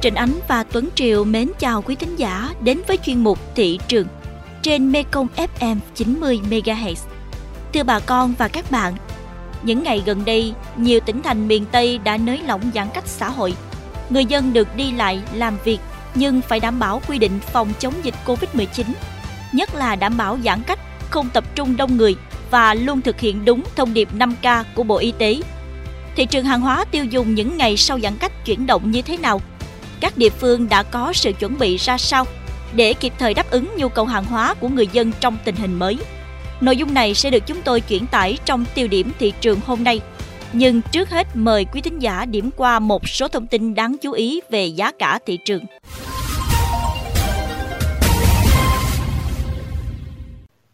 Trịnh Ánh và Tuấn Triều mến chào quý thính giả đến với chuyên mục Thị trường trên Mekong FM 90 MHz. Thưa bà con và các bạn, những ngày gần đây, nhiều tỉnh thành miền Tây đã nới lỏng giãn cách xã hội. Người dân được đi lại, làm việc nhưng phải đảm bảo quy định phòng chống dịch Covid-19, nhất là đảm bảo giãn cách, không tập trung đông người và luôn thực hiện đúng thông điệp 5K của Bộ Y tế. Thị trường hàng hóa tiêu dùng những ngày sau giãn cách chuyển động như thế nào? Các địa phương đã có sự chuẩn bị ra sao để kịp thời đáp ứng nhu cầu hàng hóa của người dân trong tình hình mới? Nội dung này sẽ được chúng tôi chuyển tải trong tiêu điểm thị trường hôm nay. Nhưng trước hết mời quý thính giả điểm qua một số thông tin đáng chú ý về giá cả thị trường.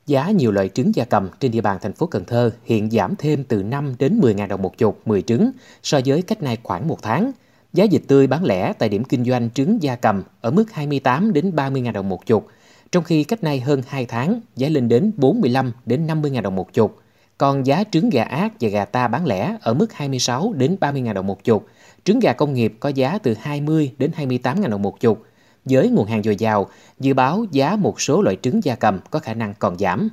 Giá nhiều loại trứng gia cầm trên địa bàn thành phố Cần Thơ hiện giảm thêm từ 5 đến 10.000 đồng một chục 10 trứng so với cách nay khoảng 1 tháng. Giá vịt tươi bán lẻ tại điểm kinh doanh trứng gia cầm ở mức 28 đến 30.000 đồng một chục, trong khi cách nay hơn 2 tháng giá lên đến 45 đến 50.000 đồng một chục. Còn giá trứng gà ác và gà ta bán lẻ ở mức 26 đến 30.000 đồng một chục. Trứng gà công nghiệp có giá từ 20 đến 28.000 đồng một chục. Với nguồn hàng dồi dào, dự báo giá một số loại trứng gia cầm có khả năng còn giảm.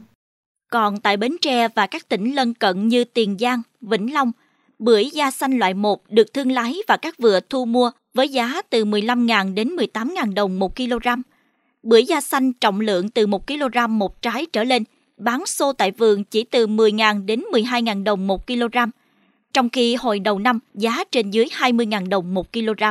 Còn tại Bến Tre và các tỉnh lân cận như Tiền Giang, Vĩnh Long, bưởi da xanh loại 1 được thương lái và các vựa thu mua với giá từ 15.000 đến 18.000 đồng 1 kg. Bưởi da xanh trọng lượng từ 1 kg một trái trở lên, bán xô tại vườn chỉ từ 10.000 đến 12.000 đồng 1 kg, trong khi hồi đầu năm giá trên dưới 20.000 đồng 1 kg.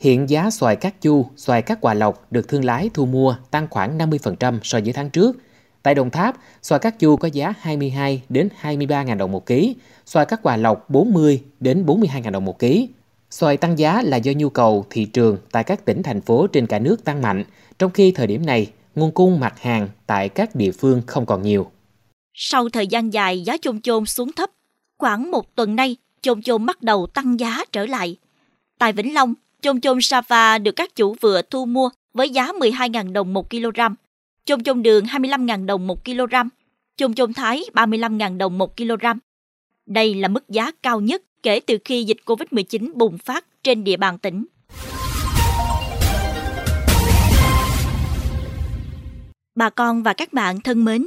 Hiện giá xoài cát chu, xoài cát Hòa Lộc được thương lái thu mua tăng khoảng 50% so với tháng trước. Tại Đồng Tháp, xoài cát chu có giá 22 đến 23.000 đồng một ký, xoài cát Hòa Lộc 40 đến 42.000 đồng một ký. Xoài tăng giá là do nhu cầu thị trường tại các tỉnh thành phố trên cả nước tăng mạnh, trong khi thời điểm này nguồn cung mặt hàng tại các địa phương không còn nhiều. Sau thời gian dài giá chôm chôm xuống thấp, khoảng một tuần nay chôm chôm bắt đầu tăng giá trở lại. Tại Vĩnh Long, chôm chôm Sava được các chủ vựa thu mua với giá 12.000 đồng 1 kg, chôm chôm đường 25.000 đồng 1 kg, chôm chôm Thái 35.000 đồng 1 kg. Đây là mức giá cao nhất kể từ khi dịch Covid-19 bùng phát trên địa bàn tỉnh. Bà con và các bạn thân mến,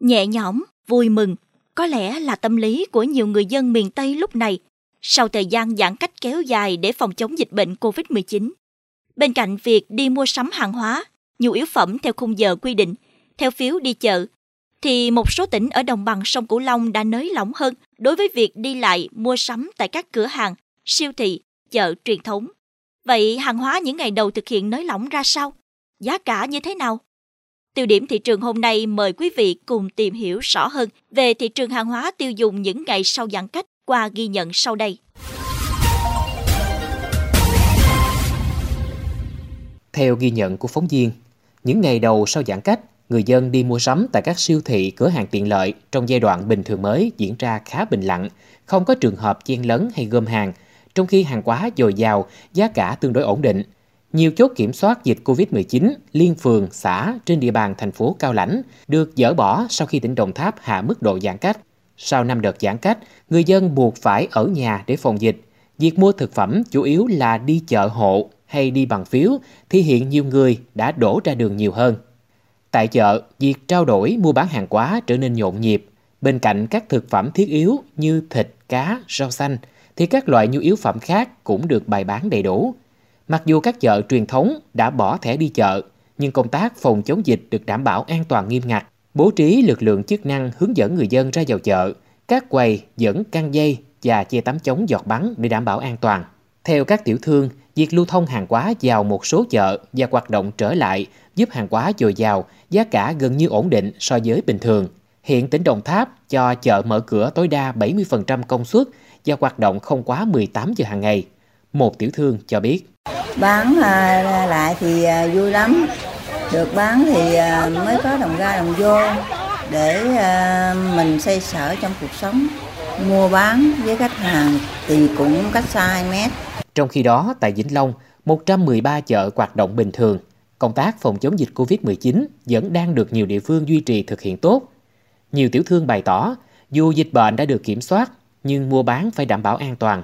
nhẹ nhõm, vui mừng, có lẽ là tâm lý của nhiều người dân miền Tây lúc này, sau thời gian giãn cách kéo dài để phòng chống dịch bệnh Covid-19. Bên cạnh việc đi mua sắm hàng hóa, nhu yếu phẩm theo khung giờ quy định, theo phiếu đi chợ, thì một số tỉnh ở đồng bằng sông Cửu Long đã nới lỏng hơn đối với việc đi lại mua sắm tại các cửa hàng, siêu thị, chợ truyền thống. Vậy hàng hóa những ngày đầu thực hiện nới lỏng ra sao? Giá cả như thế nào? Tiêu điểm thị trường hôm nay mời quý vị cùng tìm hiểu rõ hơn về thị trường hàng hóa tiêu dùng những ngày sau giãn cách qua ghi nhận sau đây. Theo ghi nhận của phóng viên, những ngày đầu sau giãn cách, người dân đi mua sắm tại các siêu thị, cửa hàng tiện lợi trong giai đoạn bình thường mới diễn ra khá bình lặng, không có trường hợp chen lấn hay gom hàng, trong khi hàng hóa dồi dào, giá cả tương đối ổn định. Nhiều chốt kiểm soát dịch Covid-19 liên phường, xã trên địa bàn thành phố Cao Lãnh được dỡ bỏ sau khi tỉnh Đồng Tháp hạ mức độ giãn cách. Sau 5 đợt giãn cách, người dân buộc phải ở nhà để phòng dịch. Việc mua thực phẩm chủ yếu là đi chợ hộ hay đi bằng phiếu, thì hiện nhiều người đã đổ ra đường nhiều hơn. Tại chợ, việc trao đổi mua bán hàng hóa trở nên nhộn nhịp. Bên cạnh các thực phẩm thiết yếu như thịt, cá, rau xanh, thì các loại nhu yếu phẩm khác cũng được bày bán đầy đủ. Mặc dù các chợ truyền thống đã bỏ thẻ đi chợ, nhưng công tác phòng chống dịch được đảm bảo an toàn nghiêm ngặt. Bố trí lực lượng chức năng hướng dẫn người dân ra vào chợ, các quầy dẫn căng dây và che tấm chống giọt bắn để đảm bảo an toàn. Theo các tiểu thương, việc lưu thông hàng hóa vào một số chợ và hoạt động trở lại giúp hàng hóa dồi dào, giá cả gần như ổn định so với bình thường. Hiện tỉnh Đồng Tháp cho chợ mở cửa tối đa 70% công suất và hoạt động không quá 18 giờ hàng ngày. Một tiểu thương cho biết. Bán lại thì vui lắm, được bán thì mới có đồng ra đồng vô để mình xoay sở trong cuộc sống, mua bán với khách hàng thì cũng cách xa 2 mét. Trong khi đó, tại Vĩnh Long, 113 chợ hoạt động bình thường, công tác phòng chống dịch Covid-19 vẫn đang được nhiều địa phương duy trì thực hiện tốt. Nhiều tiểu thương bày tỏ, dù dịch bệnh đã được kiểm soát, nhưng mua bán phải đảm bảo an toàn.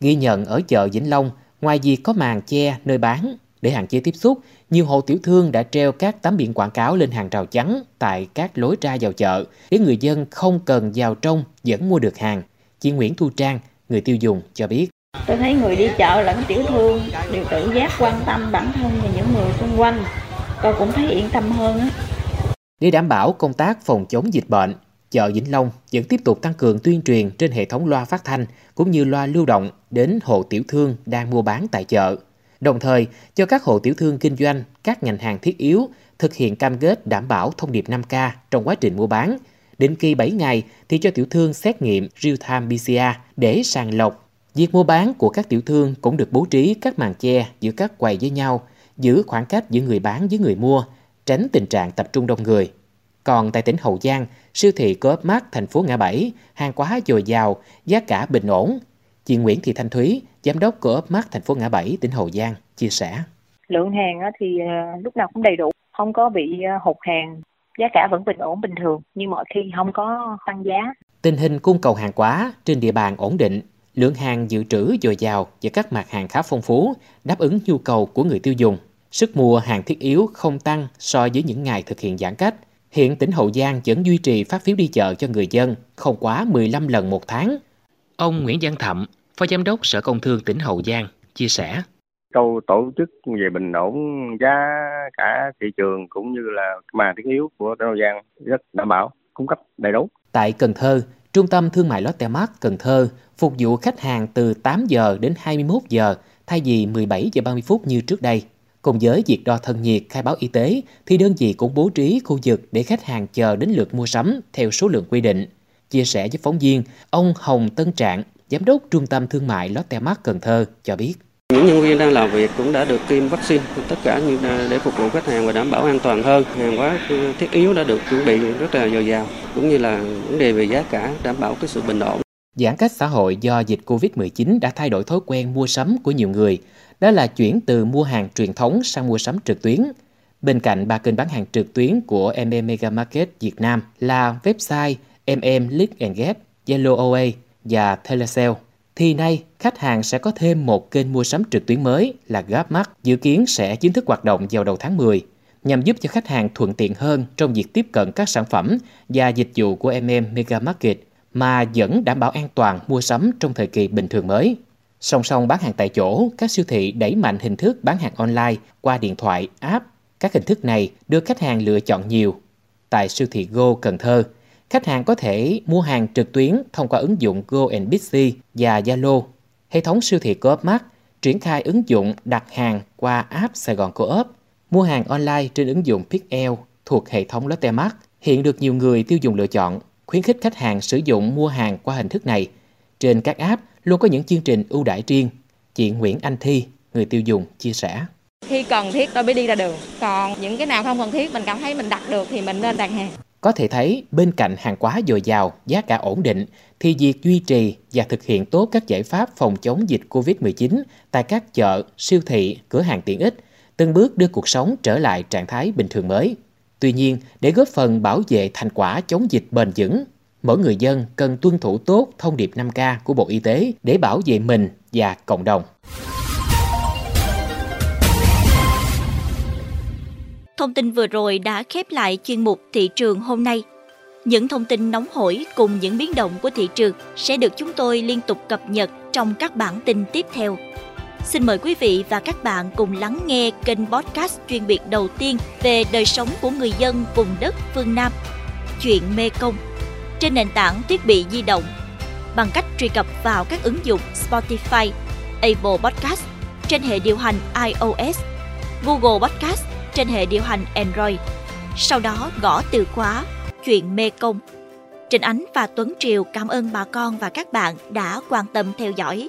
Ghi nhận ở chợ Vĩnh Long, Ngoài việc có màn che nơi bán để hạn chế tiếp xúc, nhiều hộ tiểu thương đã treo các tấm biển quảng cáo lên hàng rào chắn tại các lối ra vào chợ để người dân không cần vào trong vẫn mua được hàng. Chị Nguyễn Thu Trang, người tiêu dùng, cho biết. Tôi thấy người đi chợ lẫn tiểu thương đều tự giác quan tâm bản thân và những người xung quanh. Tôi cũng thấy yên tâm hơn. Để đảm bảo công tác phòng chống dịch bệnh, chợ Vĩnh Long vẫn tiếp tục tăng cường tuyên truyền trên hệ thống loa phát thanh cũng như loa lưu động đến hộ tiểu thương đang mua bán tại chợ. Đồng thời, cho các hộ tiểu thương kinh doanh các ngành hàng thiết yếu thực hiện cam kết đảm bảo thông điệp 5K trong quá trình mua bán. Định kỳ 7 ngày thì cho tiểu thương xét nghiệm real-time PCR để sàng lọc. Việc mua bán của các tiểu thương cũng được bố trí các màn che giữa các quầy với nhau, giữ khoảng cách giữa người bán với người mua, tránh tình trạng tập trung đông người. Còn tại tỉnh Hậu Giang, siêu thị Co.opmart thành phố Ngã Bảy, hàng hóa dồi dào, giá cả bình ổn. Chị Nguyễn Thị Thanh Thúy, giám đốc Co.opmart thành phố Ngã Bảy, tỉnh Hậu Giang, chia sẻ. Lượng hàng thì lúc nào cũng đầy đủ, không có bị hụt hàng, giá cả vẫn bình ổn bình thường, nhưng mọi khi không có tăng giá. Tình hình cung cầu hàng hóa trên địa bàn ổn định, lượng hàng dự trữ dồi dào và các mặt hàng khá phong phú, đáp ứng nhu cầu của người tiêu dùng. Sức mua hàng thiết yếu không tăng so với những ngày thực hiện giãn cách. Hiện tỉnh Hậu Giang vẫn duy trì phát phiếu đi chợ cho người dân không quá 15 lần một tháng. Ông Nguyễn Văn Thậm, Phó Giám đốc Sở Công Thương tỉnh Hậu Giang, chia sẻ. Câu tổ chức về bình ổn giá cả thị trường cũng như là mặt thiết yếu của tỉnh Hậu Giang rất đảm bảo, cung cấp đầy đủ. Tại Cần Thơ, Trung tâm Thương mại Lotte Mart Cần Thơ phục vụ khách hàng từ 8 giờ đến 21 giờ thay vì 17 giờ 30 phút như trước đây. Cùng với việc đo thân nhiệt, khai báo y tế, thì đơn vị cũng bố trí khu vực để khách hàng chờ đến lượt mua sắm theo số lượng quy định. Chia sẻ với phóng viên, ông Hồng Tân Trạng, Giám đốc Trung tâm Thương mại Lotte Mart Cần Thơ, cho biết. Những nhân viên đang làm việc cũng đã được tiêm vaccine, tất cả để phục vụ khách hàng và đảm bảo an toàn hơn. Hàng hóa thiết yếu đã được chuẩn bị rất là dồi dào, cũng như là vấn đề về giá cả, đảm bảo cái sự bình ổn. Giãn cách xã hội do dịch Covid-19 đã thay đổi thói quen mua sắm của nhiều người, đó là chuyển từ mua hàng truyền thống sang mua sắm trực tuyến. Bên cạnh ba kênh bán hàng trực tuyến của MM Mega Market Việt Nam là website MM Click and Get, Zalo OA và Telesale, thì nay khách hàng sẽ có thêm một kênh mua sắm trực tuyến mới là GrabMart, dự kiến sẽ chính thức hoạt động vào đầu tháng 10, nhằm giúp cho khách hàng thuận tiện hơn trong việc tiếp cận các sản phẩm và dịch vụ của MM Mega Market mà vẫn đảm bảo an toàn mua sắm trong thời kỳ bình thường mới. Song song bán hàng tại chỗ, các siêu thị đẩy mạnh hình thức bán hàng online qua điện thoại, app. Các hình thức này được khách hàng lựa chọn nhiều. Tại siêu thị Go Cần Thơ, khách hàng có thể mua hàng trực tuyến thông qua ứng dụng Go&BC và Zalo. Hệ thống siêu thị Co.opmart triển khai ứng dụng đặt hàng qua app Sài Gòn Co.op, mua hàng online trên ứng dụng Pickel thuộc hệ thống Lotte Mart. Hiện được nhiều người tiêu dùng lựa chọn, khuyến khích khách hàng sử dụng mua hàng qua hình thức này. Trên các app luôn có những chương trình ưu đãi riêng. Chị Nguyễn Anh Thi, người tiêu dùng, chia sẻ. Khi cần thiết tôi mới đi ra đường, còn những cái nào không cần thiết mình cảm thấy mình đặt được thì mình nên đặt hàng. Có thể thấy bên cạnh hàng hóa dồi dào, giá cả ổn định thì việc duy trì và thực hiện tốt các giải pháp phòng chống dịch Covid-19 tại các chợ, siêu thị, cửa hàng tiện ích từng bước đưa cuộc sống trở lại trạng thái bình thường mới. Tuy nhiên, để góp phần bảo vệ thành quả chống dịch bền vững, mỗi người dân cần tuân thủ tốt thông điệp 5K của Bộ Y tế để bảo vệ mình và cộng đồng. Thông tin vừa rồi đã khép lại chuyên mục Thị trường hôm nay. Những thông tin nóng hổi cùng những biến động của thị trường sẽ được chúng tôi liên tục cập nhật trong các bản tin tiếp theo. Xin mời quý vị và các bạn cùng lắng nghe kênh podcast chuyên biệt đầu tiên về đời sống của người dân vùng đất phương Nam, Chuyện Mê Công, trên nền tảng thiết bị di động bằng cách truy cập vào các ứng dụng Spotify, Apple Podcast trên hệ điều hành iOS, Google Podcast trên hệ điều hành Android. Sau đó gõ từ khóa Chuyện Mê Công. Trịnh Ánh và Tuấn Triều cảm ơn bà con và các bạn đã quan tâm theo dõi.